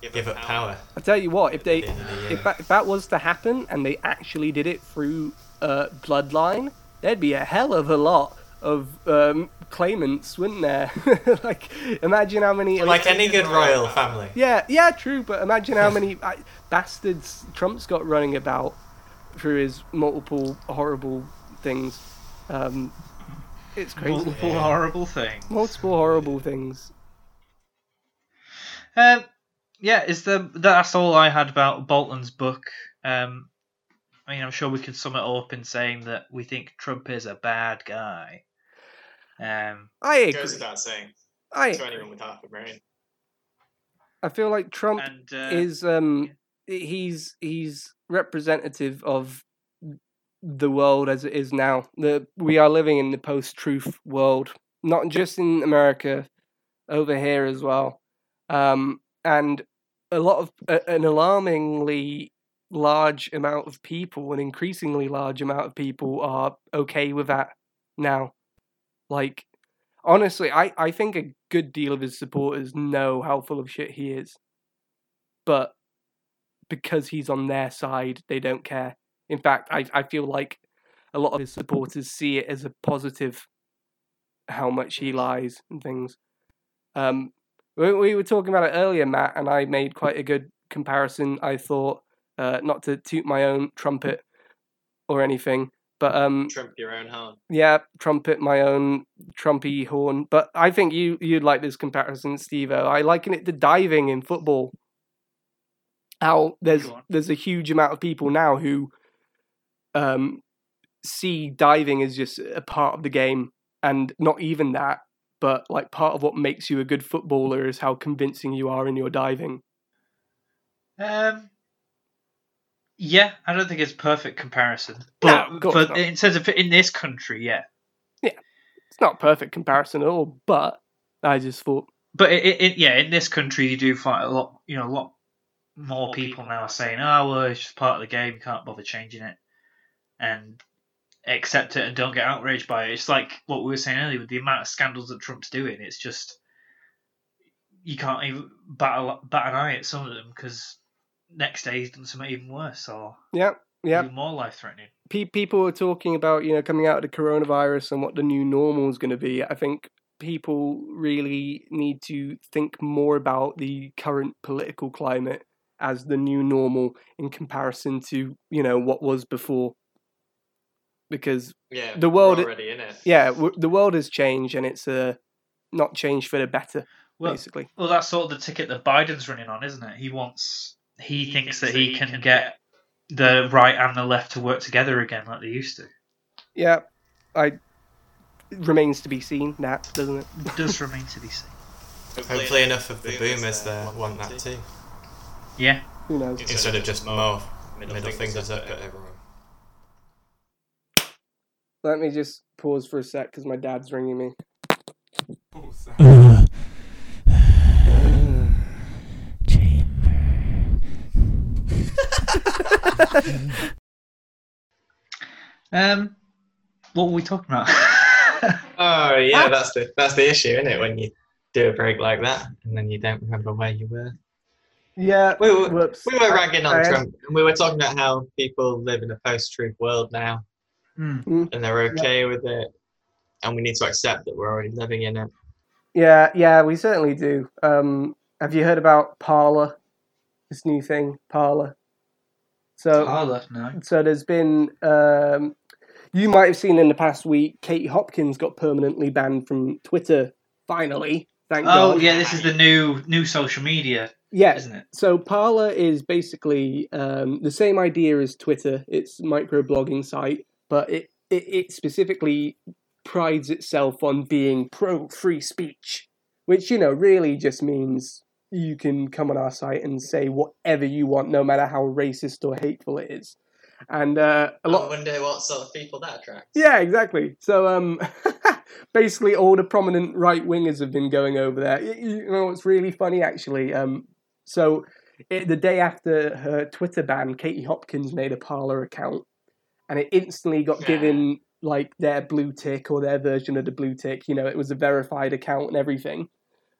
give, give up power. power. I'll tell you what, if they, the the if, that, if that was to happen and they actually did it through uh, bloodline, there'd be a hell of a lot of um, claimants, wouldn't there? Like, imagine how many... Well, like any good royal family. Yeah, yeah, true, but imagine how many uh, bastards Trump's got running about through his multiple horrible things. Um... It's crazy. Multiple yeah. horrible things. Multiple horrible things. Um, yeah, is the that's all I had about Bolton's book. Um, I mean, I'm sure we could sum it up in saying that we think Trump is a bad guy. Um, I agree. It goes without saying. I to anyone with half a brain. I feel like Trump and, uh, is um, yeah. he's he's representative of the world as it is now. The we are living in the post-truth world, not just in America, over here as well, um, and a lot of uh, an alarmingly large amount of people, an increasingly large amount of people, are okay with that now. Like, honestly, I I think a good deal of his supporters know how full of shit he is, but because he's on their side, they don't care. In fact, I I feel like a lot of his supporters see it as a positive, how much he lies and things. Um, we, we were talking about it earlier, Matt, and I made quite a good comparison, I thought, uh, not to toot my own trumpet or anything, but... Um, Trump your own horn. Yeah, trumpet my own trumpy horn. But I think you, you'd like this comparison, Steve-O. I liken it to diving in football. How there's there's a huge amount of people now who... Um, see diving as just a part of the game, and not even that, but like part of what makes you a good footballer is how convincing you are in your diving. Um, yeah, I don't think it's a perfect comparison, but, no, but in terms of in this country, yeah, yeah, it's not a perfect comparison at all. But I just thought, but it, it, yeah, in this country you do find a lot, you know, a lot more, more people, people now are saying, "Oh, well, it's just part of the game. You can't bother changing it." And accept it and don't get outraged by it. It's like what we were saying earlier with the amount of scandals that Trump's doing. It's just you can't even bat, a, bat an eye at some of them because next day he's done something even worse or yeah, yeah, even more life-threatening. Pe- people are talking about, you know, coming out of the coronavirus and what the new normal is going to be. I think people really need to think more about the current political climate as the new normal in comparison to, you know, what was before. Because yeah, the world, we're already in it. yeah, w- the world has changed, and it's uh, not changed for the better, well, basically. Well, that's sort of the ticket that Biden's running on, isn't it? He wants, he, he thinks, thinks that, that he can, can get the right and the left to work together again, like they used to. Yeah, I it remains to be seen. That doesn't it? It does remain to be seen. Hopefully, Hopefully enough of the boomers there want that too. Yeah. Who knows? Instead, Instead of just more middle, middle fingers up at everyone. Let me just pause for a sec because my dad's ringing me. Oh, uh, uh, chamber. um, what were we talking about? Oh yeah, that's the that's the issue, isn't it? When you do a break like that and then you don't remember where you were. Yeah. We were, whoops. We were ragging on I, Trump, and we were talking about how people live in a post-truth world now, mm-hmm. and they're okay yeah. with it, and we need to accept that we're already living in it. Yeah, yeah, we certainly do. Um, have you heard about Parler? This new thing, Parler. So, Parler, no. So there's been... Um, you might have seen in the past week, Katie Hopkins got permanently banned from Twitter, finally. Thank oh, God. Yeah, this is the new new social media, yeah. isn't it? So Parler is basically um, the same idea as Twitter. It's a microblogging site, but it, it, it specifically prides itself on being pro-free speech, which, you know, really just means you can come on our site and say whatever you want, no matter how racist or hateful it is. And uh, a lot. I wonder what sort of people that attracts. Yeah, exactly. So um, basically, all the prominent right wingers have been going over there. You know, it's really funny actually. Um, so it, the day after her Twitter ban, Katie Hopkins made a Parler account, and it instantly got yeah. given like their blue tick or their version of the blue tick. You know, it was a verified account and everything.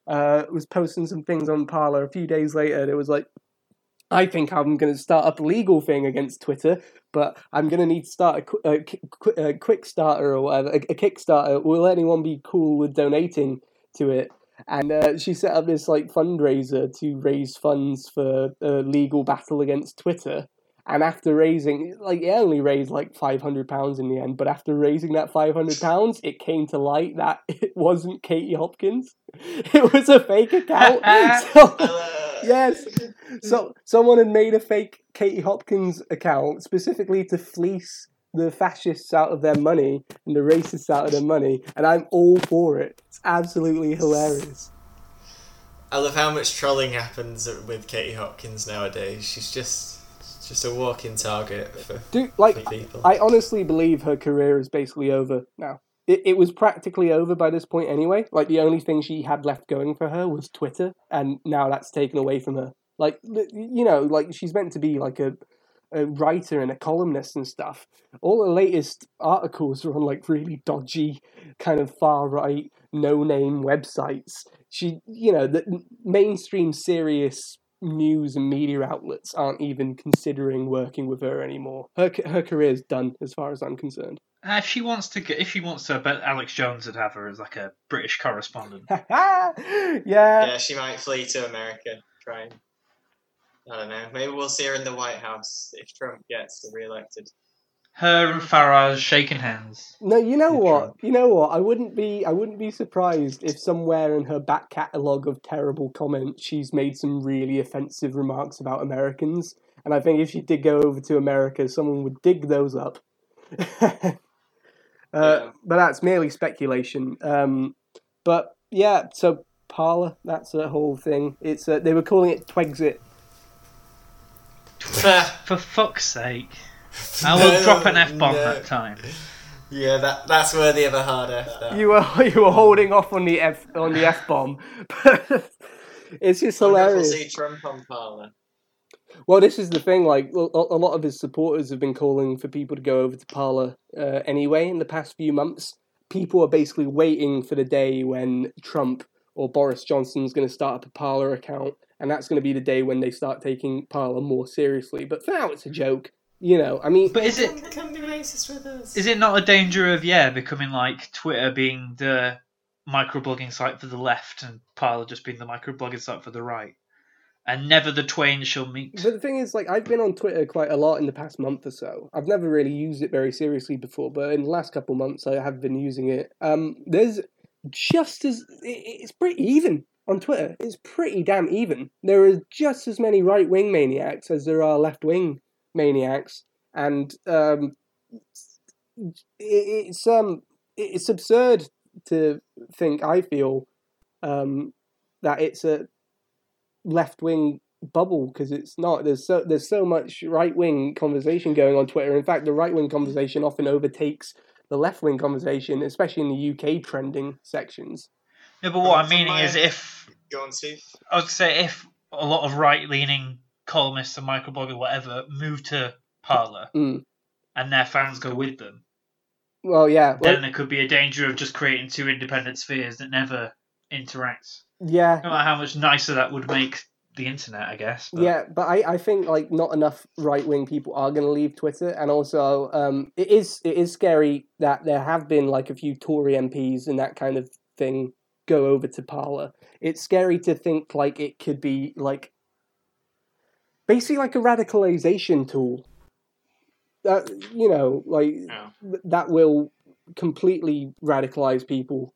Uh, was posting some things on Parler. A few days later, it was like, I think I'm going to start up a legal thing against Twitter, but I'm going to need to start a, a, a quick starter or whatever, a, a Kickstarter. Will anyone be cool with donating to it? And uh, she set up this like fundraiser to raise funds for a legal battle against Twitter. And after raising, like, it only raised like five hundred pounds in the end, but after raising that five hundred pounds, it came to light that it wasn't Katie Hopkins. It was a fake account. So, yes. So someone had made a fake Katie Hopkins account specifically to fleece the fascists out of their money and the racists out of their money, and I'm all for it. It's absolutely hilarious. I love how much trolling happens with Katie Hopkins nowadays. She's just just a walking target for, Dude, like, for people. I honestly believe her career is basically over now. It, it was practically over by this point anyway. Like, the only thing she had left going for her was Twitter, and now that's taken away from her. Like, you know, like, she's meant to be like a, a writer and a columnist and stuff. All her latest articles are on like really dodgy, kind of far-right, no-name websites. She, you know, the mainstream serious news and media outlets aren't even considering working with her anymore. Her her career's done, as far as I'm concerned. Uh, if she wants to, get, if she wants to, I bet Alex Jones would have her as like a British correspondent. yeah. Yeah, she might flee to America. Try. And, I don't know. Maybe we'll see her in the White House if Trump gets re-elected. Her and Farage shaking hands. No, you know what? Trump. You know what? I wouldn't be. I wouldn't be surprised if somewhere in her back catalogue of terrible comments, she's made some really offensive remarks about Americans. And I think if she did go over to America, someone would dig those up. uh, yeah. But that's merely speculation. Um, but yeah, so Parler, that's the whole thing. It's uh, they were calling it Twexit. For, for fuck's sake. I will no, drop an F-bomb no. that time. Yeah, that that's worthy of a hard F. That. You were you were holding off on the F on the F-bomb. It's just hilarious. We'll see Trump on Parler. Well, this is the thing. Like, a lot of his supporters have been calling for people to go over to Parler uh, anyway. In the past few months, people are basically waiting for the day when Trump or Boris Johnson's going to start up a Parler account, and that's going to be the day when they start taking Parler more seriously. But for now, it's a joke. You know, I mean... But is it... Come be racist with us. Is it not a danger of, yeah, becoming like Twitter being the microblogging site for the left and Parler just being the microblogging site for the right? And never the twain shall meet. But the thing is, like, I've been on Twitter quite a lot in the past month or so. I've never really used it very seriously before, but in the last couple of months I have been using it. Um, there's just as... It's pretty even on Twitter. It's pretty damn even. There are just as many right-wing maniacs as there are left-wing maniacs, and um, it, it's um, it's absurd to think. I feel um, that it's a left wing bubble because it's not. There's so there's so much right wing conversation going on Twitter. In fact, the right wing conversation often overtakes the left wing conversation, especially in the U K trending sections. No, but what I'm meaning is if go on, Steve. I would say if a lot of right leaning columnists and microbloggers, whatever, move to Parler, mm. and their fans go with them. Well, yeah. Well, then there could be a danger of just creating two independent spheres that never interact. Yeah. No matter how much nicer that would make the internet, I guess. But... Yeah, but I, I think like not enough right-wing people are going to leave Twitter. And also um, it is it is scary that there have been like a few Tory M Ps and that kind of thing go over to Parler. It's scary to think like it could be like basically like a radicalization tool. That, you know, like yeah. that will completely radicalize people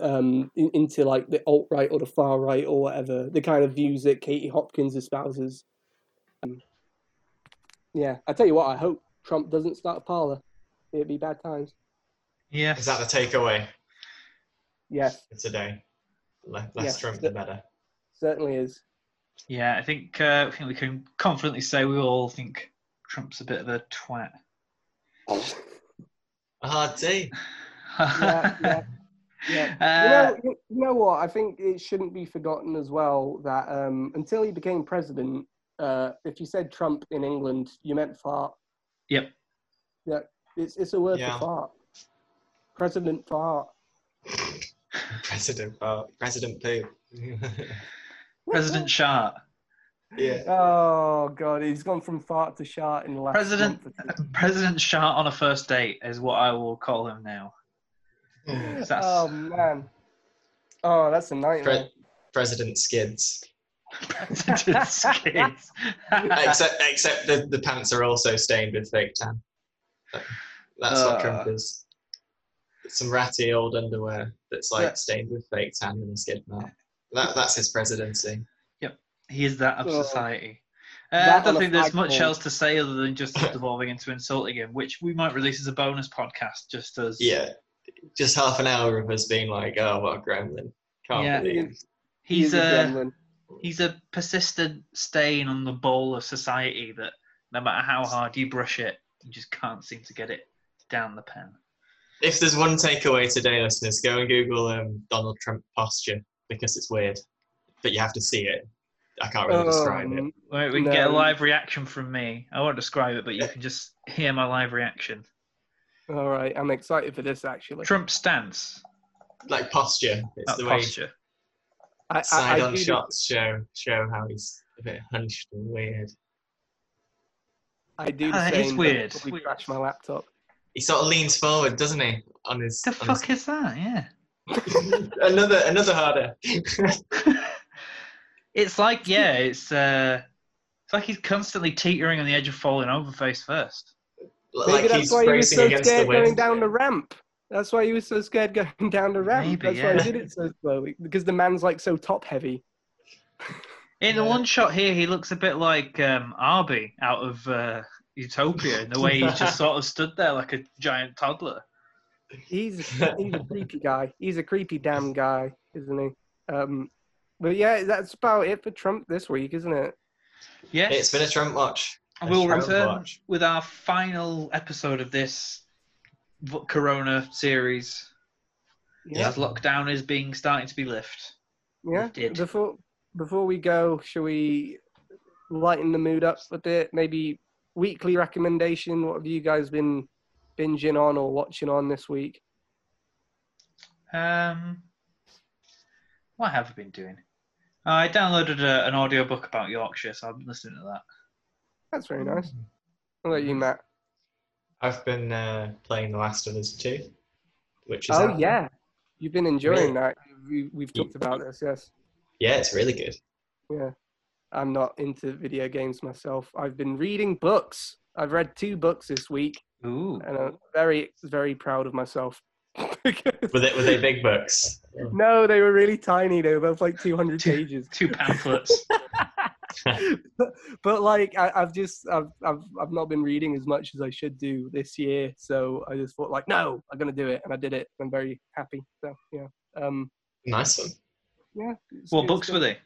um, into like the alt-right or the far-right or whatever, the kind of views that Katie Hopkins espouses. Um, yeah, I tell you what, I hope Trump doesn't start a parlor. It'd be bad times. Yes. Is that the takeaway? Yes. For today. Less yes. Trump, the better. Certainly is. Yeah, I think, uh, I think we can confidently say we all think Trump's a bit of a twat. A hard tea. yeah, yeah, yeah. Uh, you know, you know what? I think it shouldn't be forgotten as well that um, until he became president, uh, if you said Trump in England, you meant fart. Yep. Yeah, it's it's a word yeah. for fart. President fart. President fart. President poo. President shart. Yeah. Oh God, he's gone from fart to shart in the last. President, President Shart on a first date is what I will call him now. Oh man. Oh, that's a nightmare. Pre- President Skids. President Skids. except, except the, the pants are also stained with fake tan. That's uh, what Trump is. It's some ratty old underwear that's like yeah. stained with fake tan and a skid mark. That that's his presidency. He is that of society. Uh, that I don't think there's much point. else to say other than just devolving into insulting him, which we might release as a bonus podcast, just as... Yeah, just half an hour of us being like, oh, what a gremlin. Can't yeah. believe. He's, he's a, a gremlin. He's a persistent stain on the bowl of society that no matter how hard you brush it, you just can't seem to get it down the pen. If there's one takeaway today, listeners, go and Google um, Donald Trump posture, because it's weird, but you have to see it. I can't really describe um, it. Wait, we can no. get a live reaction from me. I won't describe it, but you can just hear my live reaction. All right, I'm excited for this, actually. Trump stance. Like posture. It's Not the posture. way... Side-on shots do... show show how he's a bit hunched and weird. I do the uh, same. It's weird. He crashed my laptop. He sort of leans forward, doesn't he? On his. The on fuck his... is that? Yeah. another, another harder. It's like, yeah, it's uh, it's like he's constantly teetering on the edge of falling over face first. Maybe like that's he's why he was so scared going down the ramp. That's why he was so scared going down the ramp. Maybe, that's yeah. why he did it so slowly, because the man's like so top heavy. In yeah. the one shot here, he looks a bit like um, Arby out of uh, Utopia in the way he just sort of stood there like a giant toddler. He's, he's a creepy guy. He's a creepy damn guy, isn't he? Um... But yeah, that's about it for Trump this week, isn't it? Yes. It's been a Trump watch. A we'll Trump return watch. with our final episode of this Corona series. Yeah. As lockdown is being starting to be lift. Yeah. Lifted. Before before we go, shall we lighten the mood up a bit? Maybe weekly recommendation. What have you guys been binging on or watching on this week? Um. What have I been doing? Uh, I downloaded a, an audiobook about Yorkshire, so I've been listening to that. That's very nice. What about you, Matt? I've been uh, playing The Last of Us two, which is... Oh, yeah. There. You've been enjoying really? that. We, we've talked about this, yes. Yeah, it's really good. Yeah. I'm not into video games myself. I've been reading books. I've read two books this week. Ooh. And I'm very, very proud of myself. were, they, were they big books? No, they were really tiny. They were both like two hundred two, pages. Two pamphlets. but, but like, I, I've just, I've, I've, I've not been reading as much as I should do this year. So I just thought, like, no, I'm gonna do it, and I did it. I'm very happy. So yeah. Um, nice one. Yeah. What books stuff. were they?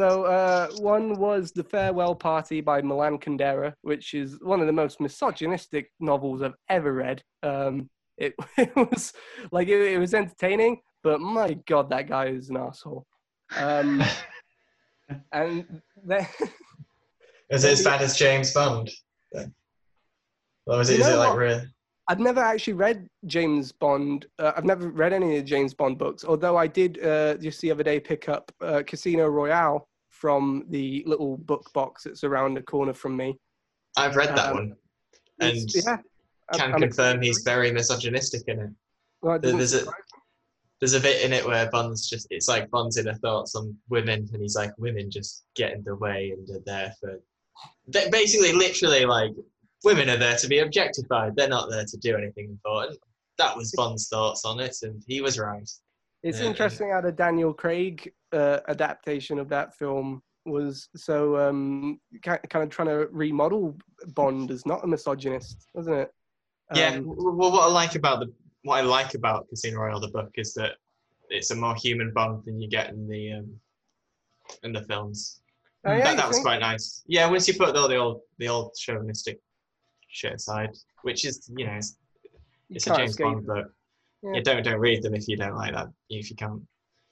So uh, one was The Farewell Party by Milan Kundera, which is one of the most misogynistic novels I've ever read. Um, It, it was like it, it was entertaining, but my God, that guy is an asshole. Um, and then is it as bad as James Bond? Or is it, is it like real? I've never actually read James Bond. Uh, I've never read any of the James Bond books, although I did uh, just the other day pick up uh, Casino Royale from the little book box that's around the corner from me. I've read that um, one, and yeah, can I'm confirm he's very misogynistic in it. Well, it there's a there's a bit in it where Bond's just, it's like Bond's inner thoughts on women, and he's like, women just get in the way and are there for, basically, literally, like, women are there to be objectified. They're not there to do anything important. That was Bond's thoughts on it, and he was right. It's uh, interesting how the Daniel Craig uh, adaptation of that film was so um, kind of trying to remodel Bond as not a misogynist, wasn't it? Um, yeah. Well, what I like about the what I like about Casino Royale, the book, is that it's a more human Bond than you get in the um, in the films. Oh, yeah, that that was quite nice. Yeah, once you put all the old the old chauvinistic shit aside, which is, you know, it's, it's a James Bond book. Yeah. Yeah, don't don't read them if you don't like that. If you can't,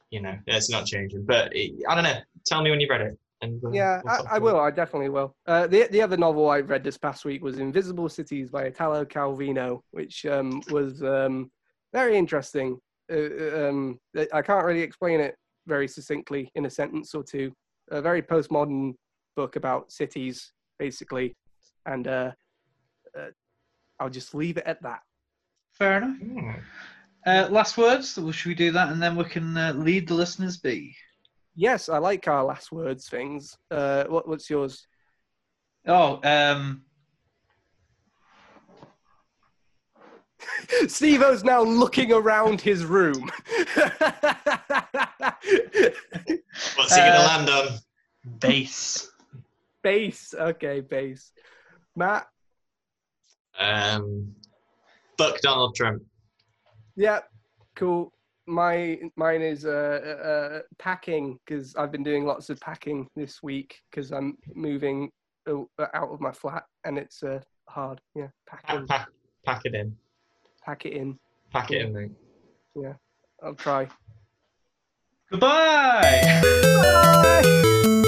you know, it's not changing. But it, I don't know. Tell me when you've read it. And we'll, yeah, we'll I, I will. I definitely will. Uh, the the other novel I read this past week was Invisible Cities by Italo Calvino, which um, was um, very interesting. Uh, um, I can't really explain it very succinctly in a sentence or two. A very postmodern book about cities, basically, and uh, uh, I'll just leave it at that. Fair enough. Mm. Uh, last words? Well, should we do that, and then we can uh, lead the listeners be? Yes, I like our last words things. Uh, what, what's yours? Oh, um... Steve-O's now looking around his room. What's he going to uh, land on? Base. Base. Okay, base. Matt? Um, Fuck Donald Trump. Yep, cool. My, mine is uh, uh, packing, because I've been doing lots of packing this week because I'm moving out of my flat and it's uh, hard. Yeah, packing. Pack, pack, pack it in. Pack it in. Pack it in, mate. Yeah, I'll try. Goodbye! Bye!